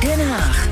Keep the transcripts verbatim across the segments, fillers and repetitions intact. Den Haag.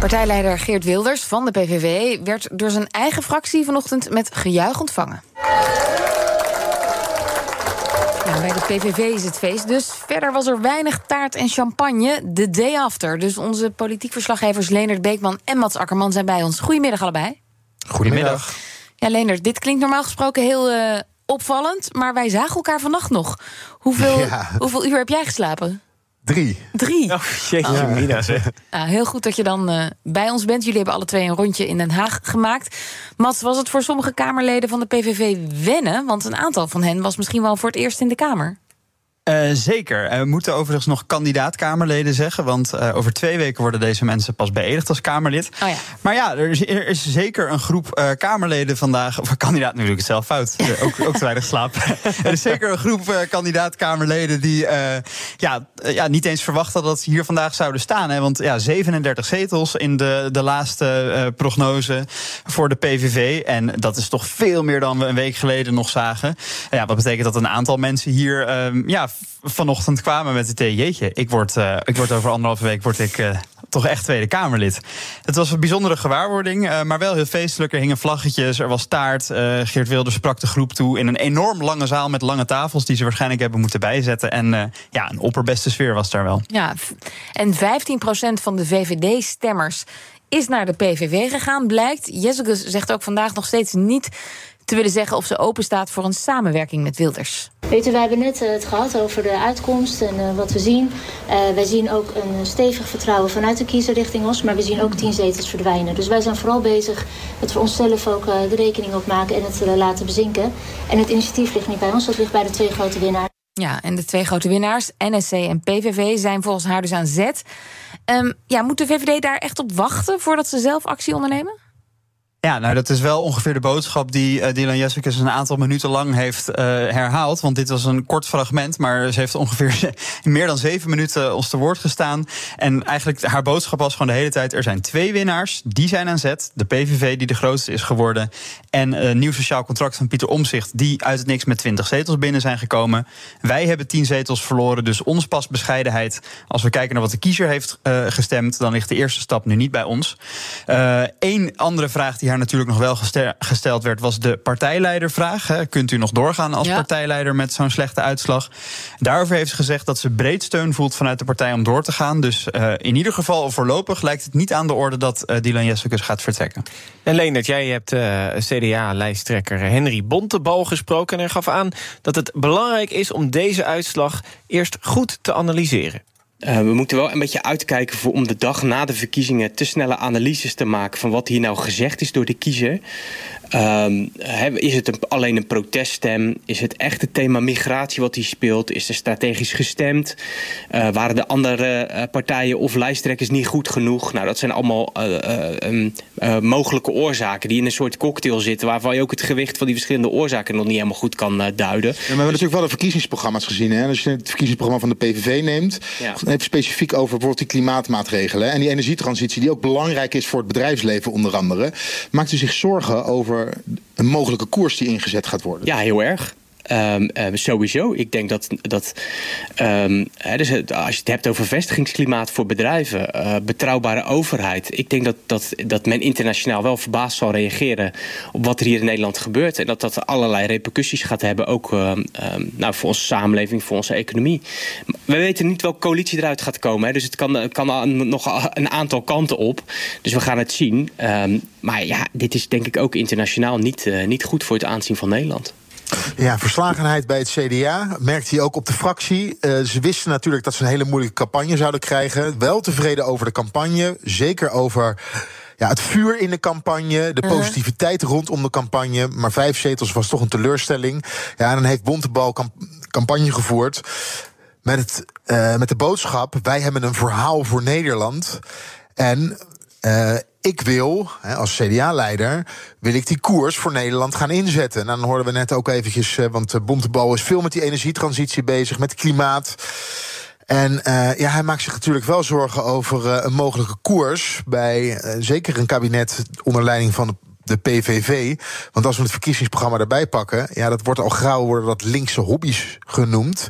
Partijleider Geert Wilders van de P V V werd door zijn eigen fractie vanochtend met gejuich ontvangen. Nou, bij de P V V is het feest dus. Verder was er weinig taart en champagne de day after. Dus onze politiek verslaggevers Leendert Beekman en Mats Akkerman zijn bij ons. Goedemiddag allebei. Goedemiddag. Ja, Leendert, dit klinkt normaal gesproken heel uh, opvallend, maar wij zagen elkaar vannacht nog. Hoeveel, ja. hoeveel uur heb jij geslapen? Drie. Drie? Oh, jeetje, oh. Mina, zeg. Ah, heel goed dat je dan uh, bij ons bent. Jullie hebben alle twee een rondje in Den Haag gemaakt. Mats, was het voor sommige Kamerleden van de P V V wennen? Want een aantal van hen was misschien wel voor het eerst in de Kamer. Uh, zeker. En we moeten overigens nog kandidaat-Kamerleden zeggen. Want uh, over twee weken worden deze mensen pas beëdigd als Kamerlid. Oh ja. Maar ja, er is, er is zeker een groep uh, Kamerleden vandaag... Of kandidaat, nu doe ik het zelf fout. Ja. Ook, ook te weinig slaap. Er is zeker een groep uh, kandidaat-Kamerleden die uh, ja, uh, ja, niet eens verwachten dat ze hier vandaag zouden staan. Hè? Want ja, zevenendertig zetels in de, de laatste uh, prognose voor de P V V. En dat is toch veel meer dan we een week geleden nog zagen. En ja, dat betekent dat een aantal mensen hier... Um, ja, vanochtend kwamen met het jeetje, ik word, uh, ik word over anderhalve week word ik uh, toch echt Tweede Kamerlid. Het was een bijzondere gewaarwording, uh, maar wel heel feestelijk. Er hingen vlaggetjes, er was taart. Uh, Geert Wilders sprak de groep toe in een enorm lange zaal met lange tafels... die ze waarschijnlijk hebben moeten bijzetten. En uh, ja, een opperbeste sfeer was daar wel. Ja, en vijftien procent van de V V D-stemmers is naar de P V V gegaan, blijkt. Yeşilgöz zegt ook vandaag nog steeds niet... te willen zeggen of ze open staat voor een samenwerking met Wilders. Weet u, wij hebben net uh, het gehad over de uitkomst en uh, wat we zien. Uh, wij zien ook een stevig vertrouwen vanuit de kiezer richting ons... maar we zien ook tien zetels verdwijnen. Dus wij zijn vooral bezig dat we onszelf ook uh, de rekening op maken... en het uh, laten bezinken. En het initiatief ligt niet bij ons, dat ligt bij de twee grote winnaars. Ja, en de twee grote winnaars, N S C en P V V, zijn volgens haar dus aan zet. Um, ja, moet de V V D daar echt op wachten voordat ze zelf actie ondernemen? Ja, nou dat is wel ongeveer de boodschap die uh, Dilan Yeşilgöz een aantal minuten lang heeft uh, herhaald. Want dit was een kort fragment, maar ze heeft ongeveer meer dan zeven minuten ons te woord gestaan. En eigenlijk haar boodschap was gewoon de hele tijd... er zijn twee winnaars, die zijn aan zet. De P V V, die de grootste is geworden. En een uh, nieuw sociaal contract van Pieter Omtzigt... die uit het niks met twintig zetels binnen zijn gekomen. Wij hebben tien zetels verloren, dus ons past bescheidenheid. Als we kijken naar wat de kiezer heeft uh, gestemd... dan ligt de eerste stap nu niet bij ons. Eén uh, andere vraag die haar natuurlijk nog wel gesteld werd, was de partijleidervraag. Hè. Kunt u nog doorgaan als ja. partijleider met zo'n slechte uitslag? Daarover heeft ze gezegd dat ze breed steun voelt vanuit de partij om door te gaan. Dus uh, in ieder geval voorlopig lijkt het niet aan de orde dat uh, Dilan Yeşilgöz gaat vertrekken. En Leendert, jij hebt uh, C D A-lijsttrekker Henri Bontenbal gesproken en hij gaf aan dat het belangrijk is om deze uitslag eerst goed te analyseren. Uh, we moeten wel een beetje uitkijken voor om de dag na de verkiezingen... te snelle analyses te maken van wat hier nou gezegd is door de kiezer. Uh, is het een, alleen een proteststem? Is het echt het thema migratie wat hier speelt? Is er strategisch gestemd? Uh, waren de andere uh, partijen of lijsttrekkers niet goed genoeg? Nou, dat zijn allemaal uh, uh, um, uh, mogelijke oorzaken die in een soort cocktail zitten... waarvan je ook het gewicht van die verschillende oorzaken nog niet helemaal goed kan uh, duiden. Ja, maar we dus, hebben natuurlijk wel de verkiezingsprogramma's gezien. Hè? Als je het verkiezingsprogramma van de P V V neemt... Ja. Even specifiek over bijvoorbeeld die klimaatmaatregelen... en die energietransitie, die ook belangrijk is voor het bedrijfsleven onder andere... maakt u zich zorgen over een mogelijke koers die ingezet gaat worden? Ja, heel erg. Um, um, sowieso. Ik denk dat, dat um, hè, dus als je het hebt over vestigingsklimaat voor bedrijven, uh, betrouwbare overheid. Ik denk dat, dat, dat men internationaal wel verbaasd zal reageren op wat er hier in Nederland gebeurt. En dat dat allerlei repercussies gaat hebben, ook uh, um, nou, voor onze samenleving, voor onze economie. We weten niet welke coalitie eruit gaat komen. Hè, dus het kan, kan al, nog een aantal kanten op. Dus we gaan het zien. Um, maar ja, dit is denk ik ook internationaal niet, uh, niet goed voor het aanzien van Nederland. Ja, verslagenheid bij het C D A merkte hij ook op de fractie. Uh, ze wisten natuurlijk dat ze een hele moeilijke campagne zouden krijgen. Wel tevreden over de campagne, zeker over ja, het vuur in de campagne... de positiviteit rondom de campagne. Maar vijf zetels was toch een teleurstelling. Ja, en dan heeft Bontenbal camp- campagne gevoerd met, het, uh, met de boodschap... wij hebben een verhaal voor Nederland en... Uh, ik wil, als C D A-leider, wil ik die koers voor Nederland gaan inzetten. Nou, dan hoorden we net ook eventjes, want Bontenbal is veel met die energietransitie bezig, met klimaat. En uh, ja, hij maakt zich natuurlijk wel zorgen over uh, een mogelijke koers bij uh, zeker een kabinet onder leiding van de de P V V. Want als we het verkiezingsprogramma erbij pakken, ja, dat wordt al grauw, worden dat linkse hobby's genoemd.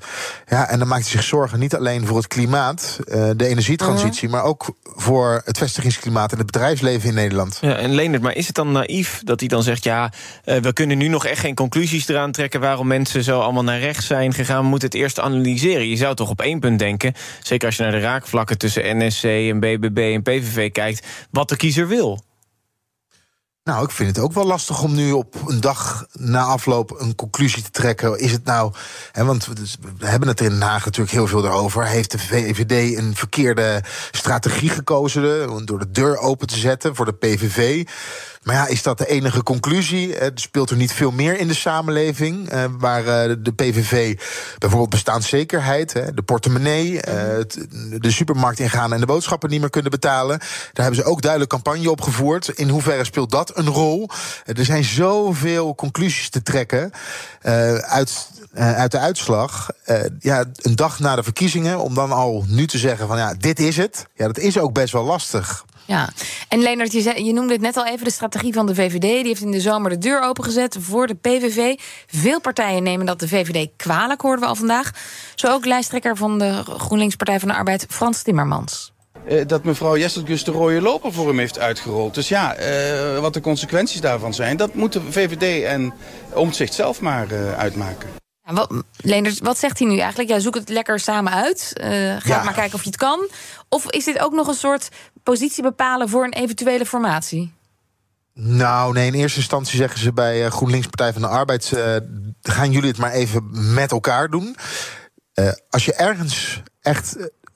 Ja, en dan maakt hij zich zorgen niet alleen voor het klimaat, uh, de energietransitie, uh-huh. maar ook voor het vestigingsklimaat en het bedrijfsleven in Nederland. Ja, en Leendert, maar is het dan naïef dat hij dan zegt, ja, uh, we kunnen nu nog echt geen conclusies eraan trekken waarom mensen zo allemaal naar rechts zijn gegaan, we moeten het eerst analyseren. Je zou toch op één punt denken, zeker als je naar de raakvlakken tussen N S C en B B B en P V V kijkt, wat de kiezer wil. Nou, ik vind het ook wel lastig om nu op een dag na afloop een conclusie te trekken. Is het nou, hè, want we hebben het in Den Haag natuurlijk heel veel daarover. Heeft de V V D een verkeerde strategie gekozen door de deur open te zetten voor de P V V? Maar ja, is dat de enige conclusie? Er speelt er niet veel meer in de samenleving, eh, waar de P V V bijvoorbeeld bestaanszekerheid, hè, de portemonnee, eh, de supermarkt ingaan en de boodschappen niet meer kunnen betalen. Daar hebben ze ook duidelijk campagne op gevoerd. In hoeverre speelt dat een rol? Er zijn zoveel conclusies te trekken uh, uit, uh, uit de uitslag. Uh, ja, een dag na de verkiezingen, om dan al nu te zeggen van ja, dit is het. Ja, dat is ook best wel lastig. Ja, en Leendert, je, zei, je noemde het net al even, de strategie van de V V D. Die heeft in de zomer de deur opengezet voor de P V V. Veel partijen nemen dat de V V D kwalijk, hoorden we al vandaag. Zo ook lijsttrekker van de GroenLinks Partij van de Arbeid, Frans Timmermans. Dat mevrouw Yeşilgöz de rode loper voor hem heeft uitgerold. Dus ja, uh, wat de consequenties daarvan zijn, dat moeten V V D en Omtzigt zelf maar uh, uitmaken. Ja, wat, Leendert, wat zegt hij nu eigenlijk? Ja, zoek het lekker samen uit. Uh, ga ja. maar kijken of je het kan. Of is dit ook nog een soort positie bepalen voor een eventuele formatie? Nou, nee, in eerste instantie zeggen ze bij GroenLinks Partij van de Arbeid, Uh, gaan jullie het maar even met elkaar doen. Uh, als je ergens echt...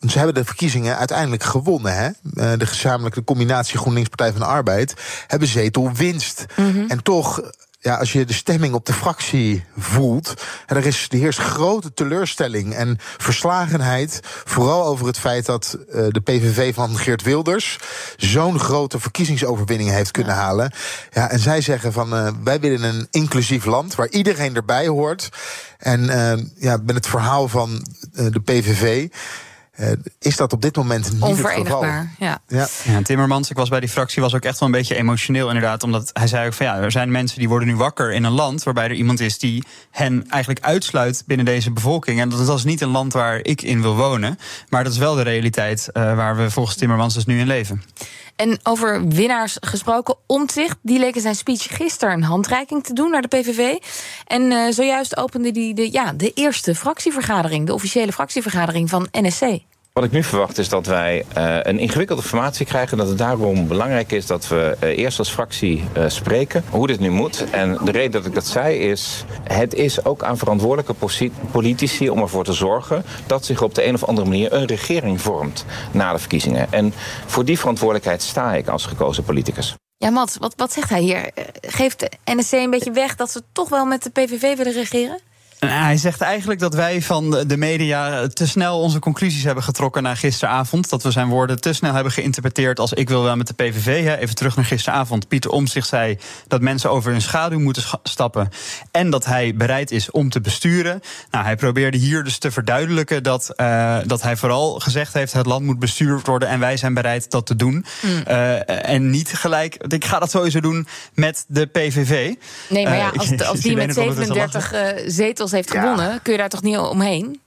Ze hebben de verkiezingen uiteindelijk gewonnen. Hè? De gezamenlijke combinatie GroenLinks Partij van de Arbeid hebben zetelwinst. Mm-hmm. En toch, ja, als je de stemming op de fractie voelt, en er is, er heerst grote teleurstelling en verslagenheid, vooral over het feit dat uh, de P V V van Geert Wilders zo'n grote verkiezingsoverwinning heeft kunnen ja. halen. Ja, en zij zeggen van, uh, wij willen een inclusief land waar iedereen erbij hoort. En uh, ja, met het verhaal van uh, de P V V... Uh, is dat op dit moment niet het geval? Ja. Ja. Ja, Timmermans, ik was bij die fractie, was ook echt wel een beetje emotioneel inderdaad. Omdat hij zei ook van ja, er zijn mensen die worden nu wakker in een land waarbij er iemand is die hen eigenlijk uitsluit binnen deze bevolking. En dat, dat is niet een land waar ik in wil wonen. Maar dat is wel de realiteit uh, waar we volgens Timmermans dus nu in leven. En over winnaars gesproken, Omtzigt, die leek in zijn speech gisteren een handreiking te doen naar de P V V. En uh, zojuist opende die de, ja, de eerste fractievergadering, de officiële fractievergadering van N S C. Wat ik nu verwacht is dat wij uh, een ingewikkelde formatie krijgen. Dat het daarom belangrijk is dat we uh, eerst als fractie uh, spreken hoe dit nu moet. En de reden dat ik dat zei is, het is ook aan verantwoordelijke posi- politici om ervoor te zorgen dat zich op de een of andere manier een regering vormt na de verkiezingen. En voor die verantwoordelijkheid sta ik als gekozen politicus. Ja, Mats, wat, wat zegt hij hier? Geeft de N S C een beetje weg dat ze toch wel met de P V V willen regeren? Hij zegt eigenlijk dat wij van de media te snel onze conclusies hebben getrokken na gisteravond. Dat we zijn woorden te snel hebben geïnterpreteerd als ik wil wel met de P V V. Hè. Even terug naar gisteravond. Pieter Omtzigt zei dat mensen over hun schaduw moeten scha- stappen. En dat hij bereid is om te besturen. Nou, hij probeerde hier dus te verduidelijken dat, uh, dat hij vooral gezegd heeft het land moet bestuurd worden en wij zijn bereid dat te doen. Mm. Uh, en niet gelijk, ik ga dat sowieso doen met de P V V. Nee, maar ja, als, de, als die met zevenendertig zetels heeft gewonnen, ja. kun je daar toch niet omheen?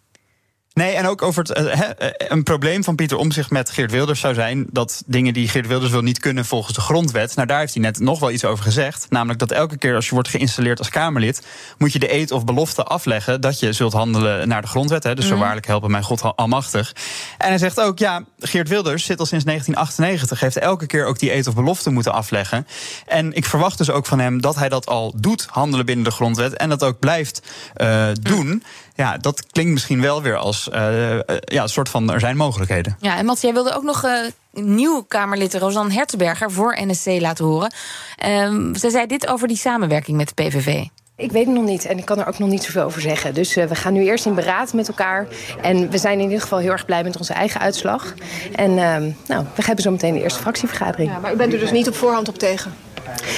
Nee, en ook over het, he, een probleem van Pieter Omtzigt met Geert Wilders zou zijn dat dingen die Geert Wilders wil niet kunnen volgens de grondwet. Nou, daar heeft hij net nog wel iets over gezegd. Namelijk dat elke keer als je wordt geïnstalleerd als Kamerlid moet je de eed of belofte afleggen dat je zult handelen naar de grondwet. Hè, dus mm-hmm. zo waarlijk helpen mij God almachtig. En hij zegt ook, ja, Geert Wilders zit al sinds negentien achtennegentig. Heeft elke keer ook die eed of belofte moeten afleggen. En ik verwacht dus ook van hem dat hij dat al doet, handelen binnen de grondwet. En dat ook blijft uh, doen. Ja, dat klinkt misschien wel weer als uh, uh, ja, een soort van er zijn mogelijkheden. Ja, en Mats, jij wilde ook nog uh, nieuw Kamerlid Rosanne Hertzberger voor N S C laten horen. Uh, ze zei dit over die samenwerking met de P V V. Ik weet het nog niet en ik kan er ook nog niet zoveel over zeggen. Dus uh, we gaan nu eerst in beraad met elkaar. En we zijn in ieder geval heel erg blij met onze eigen uitslag. En uh, nou, we hebben zo meteen de eerste fractievergadering. Ja, maar u bent er dus niet op voorhand op tegen?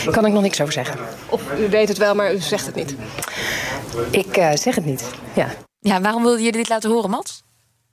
Daar kan ik nog niks over zeggen. Of u weet het wel, maar u zegt het niet? Ik uh, zeg het niet, ja. Ja, waarom wilde je dit laten horen, Mats?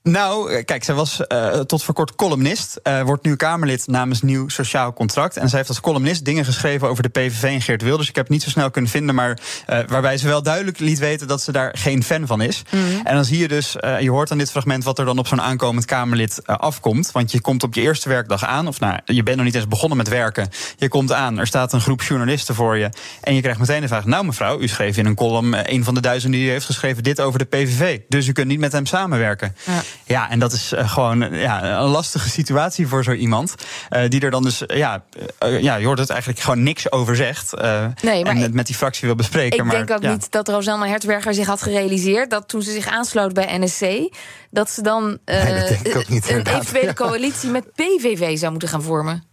Nou, kijk, zij was uh, tot voor kort columnist. Uh, wordt nu Kamerlid namens Nieuw Sociaal Contract. En zij heeft als columnist dingen geschreven over de P V V en Geert Wilders. Ik heb het niet zo snel kunnen vinden, maar uh, waarbij ze wel duidelijk liet weten dat ze daar geen fan van is. Mm. En dan zie je dus, uh, je hoort aan dit fragment wat er dan op zo'n aankomend Kamerlid uh, afkomt. Want je komt op je eerste werkdag aan, of nou, je bent nog niet eens begonnen met werken. Je komt aan, er staat een groep journalisten voor je. En je krijgt meteen de vraag, nou mevrouw, u schreef in een column, uh, een van de duizenden die u heeft geschreven, dit over de P V V. Dus u kunt niet met hem samenwerken. Ja. Ja, en dat is gewoon ja, een lastige situatie voor zo iemand. Uh, die er dan dus, ja, uh, ja, je hoort het eigenlijk gewoon niks over zegt. Uh, nee, maar en het met die fractie wil bespreken. Ik maar, denk ook ja. niet dat Rosanne Hertzberger zich had gerealiseerd dat toen ze zich aansloot bij N S C... dat ze dan uh, nee, dat ook niet, een eventuele coalitie met P V V zou moeten gaan vormen.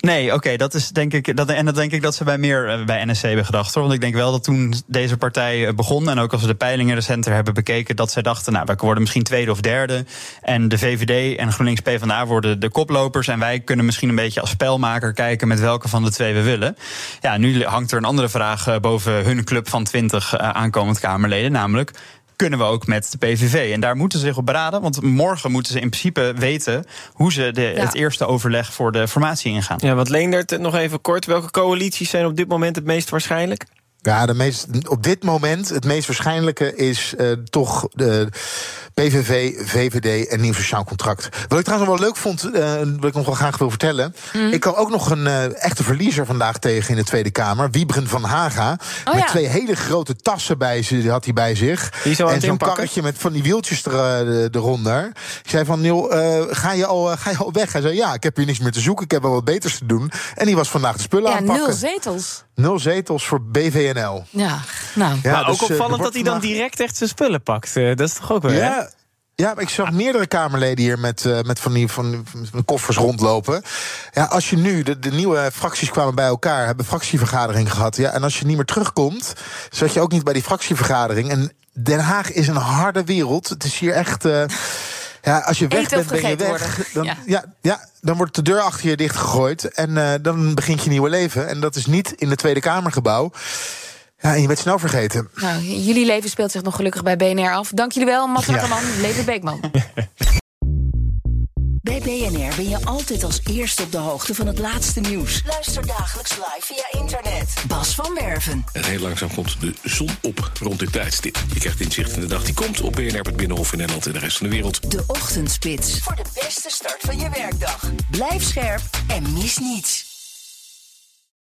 Nee, oké, okay, dat is denk ik. Dat, en dat denk ik dat ze bij meer uh, bij N S C hebben gedacht, hoor. Want ik denk wel dat toen deze partij begon, en ook als we de peilingen recenter hebben bekeken, dat zij dachten, nou, wij worden misschien tweede of derde. En de V V D en GroenLinks PvdA worden de koplopers. En wij kunnen misschien een beetje als spelmaker kijken met welke van de twee we willen. Ja, nu hangt er een andere vraag uh, boven hun club van twintig uh, aankomend Kamerleden, namelijk, kunnen we ook met de P V V. En daar moeten ze zich op beraden, want morgen moeten ze in principe weten hoe ze de, ja. het eerste overleg voor de formatie ingaan. Ja, want Leendert, nog even kort, welke coalities zijn op dit moment het meest waarschijnlijk? Ja, de meest, op dit moment het meest waarschijnlijke is uh, toch de P V V, V V D en Nieuw Sociaal Contract. Wat ik trouwens wel leuk vond, uh, wat ik nog wel graag wil vertellen. Mm. Ik kwam ook nog een uh, echte verliezer vandaag tegen in de Tweede Kamer. Wiebren van Haga. Oh, met ja. twee hele grote tassen bij ze, had hij bij zich. Die zo en zo'n inpakken. Karretje met van die wieltjes er, uh, eronder. Ik zei van, joh, uh, ga, je al, uh, ga je al weg? Hij zei, ja, ik heb hier niks meer te zoeken. Ik heb wel wat beters te doen. En die was vandaag de spullen ja, aanpakken. Ja, nul zetels. Nul zetels voor B V N L. Ja, nou. Ja, maar dus ook opvallend dat hij dan vandaag direct echt zijn spullen pakt. Dat is toch ook wel, ja. hè? Ja, maar ik zag meerdere Kamerleden hier met, uh, met van die van, van koffers rondlopen. Ja, als je nu, de, de nieuwe fracties kwamen bij elkaar, hebben fractievergadering gehad. Ja, en als je niet meer terugkomt, zat je ook niet bij die fractievergadering. En Den Haag is een harde wereld. Het is hier echt. Uh, ja, als je weg bent, ben je weg. Dan, ja. Ja, ja, dan wordt de deur achter je dichtgegooid. En uh, dan begint je nieuwe leven. En dat is niet in het Tweede Kamergebouw. Ja, en je bent snel vergeten. Nou, jullie leven speelt zich nog gelukkig bij B N R af. Dank jullie wel, Mats Akkerman, ja. Leendert Beekman. Bij B N R ben je altijd als eerste op de hoogte van het laatste nieuws. Luister dagelijks live via internet. Bas van Werven. En heel langzaam komt de zon op rond dit tijdstip. Je krijgt inzicht in de dag die komt op B N R, het Binnenhof in Nederland en de rest van de wereld. De Ochtendspits. Voor de beste start van je werkdag. Blijf scherp en mis niets.